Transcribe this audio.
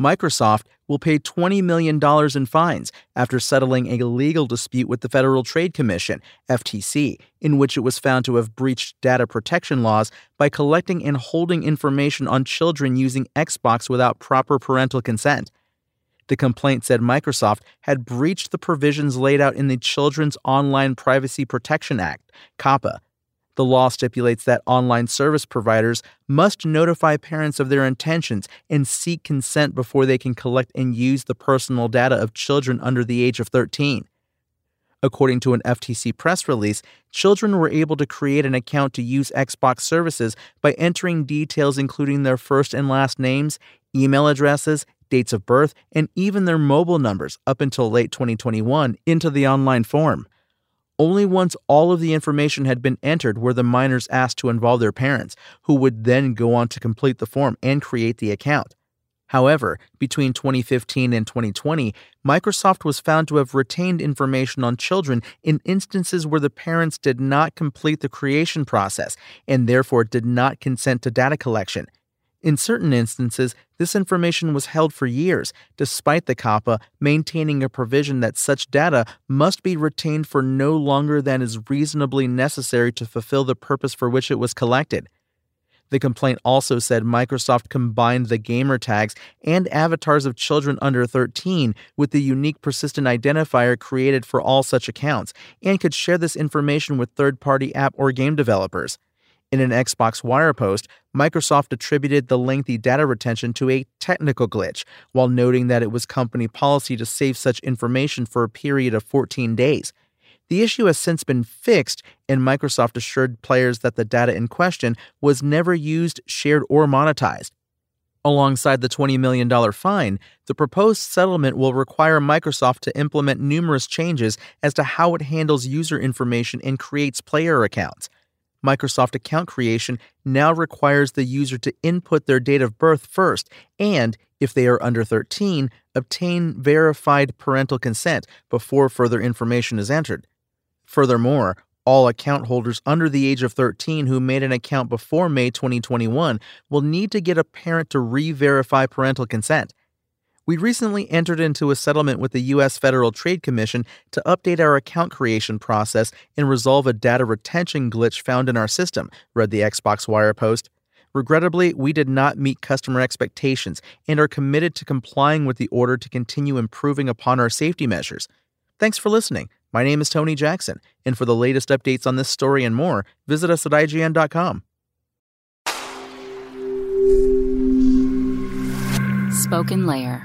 Microsoft will pay $20 million in fines after settling a legal dispute with the Federal Trade Commission, FTC, in which it was found to have breached data protection laws by collecting and holding information on children using Xbox without proper parental consent. The complaint said Microsoft had breached the provisions laid out in the Children's Online Privacy Protection Act, COPPA. The law stipulates that online service providers must notify parents of their intentions and seek consent before they can collect and use the personal data of children under the age of 13. According to an FTC press release, children were able to create an account to use Xbox services by entering details including their first and last names, email addresses, dates of birth, and even their mobile numbers up until late 2021 into the online form. Only once all of the information had been entered were the minors asked to involve their parents, who would then go on to complete the form and create the account. However, between 2015 and 2020, Microsoft was found to have retained information on children in instances where the parents did not complete the creation process and therefore did not consent to data collection. In certain instances, this information was held for years, despite the COPPA maintaining a provision that such data must be retained for no longer than is reasonably necessary to fulfill the purpose for which it was collected. The complaint also said Microsoft combined the gamer tags and avatars of children under 13 with the unique persistent identifier created for all such accounts and could share this information with third-party app or game developers. In an Xbox Wire post, Microsoft attributed the lengthy data retention to a technical glitch, while noting that it was company policy to save such information for a period of 14 days. The issue has since been fixed, and Microsoft assured players that the data in question was never used, shared, or monetized. Alongside the $20 million fine, the proposed settlement will require Microsoft to implement numerous changes as to how it handles user information and creates player accounts. Microsoft account creation now requires the user to input their date of birth first and, if they are under 13, obtain verified parental consent before further information is entered. Furthermore, all account holders under the age of 13 who made an account before May 2021 will need to get a parent to re-verify parental consent. We recently entered into a settlement with the U.S. Federal Trade Commission to update our account creation process and resolve a data retention glitch found in our system, read the Xbox Wire post. Regrettably, we did not meet customer expectations and are committed to complying with the order to continue improving upon our safety measures. Thanks for listening. My name is Tony Jackson, and for the latest updates on this story and more, visit us at IGN.com. Spoken Layer.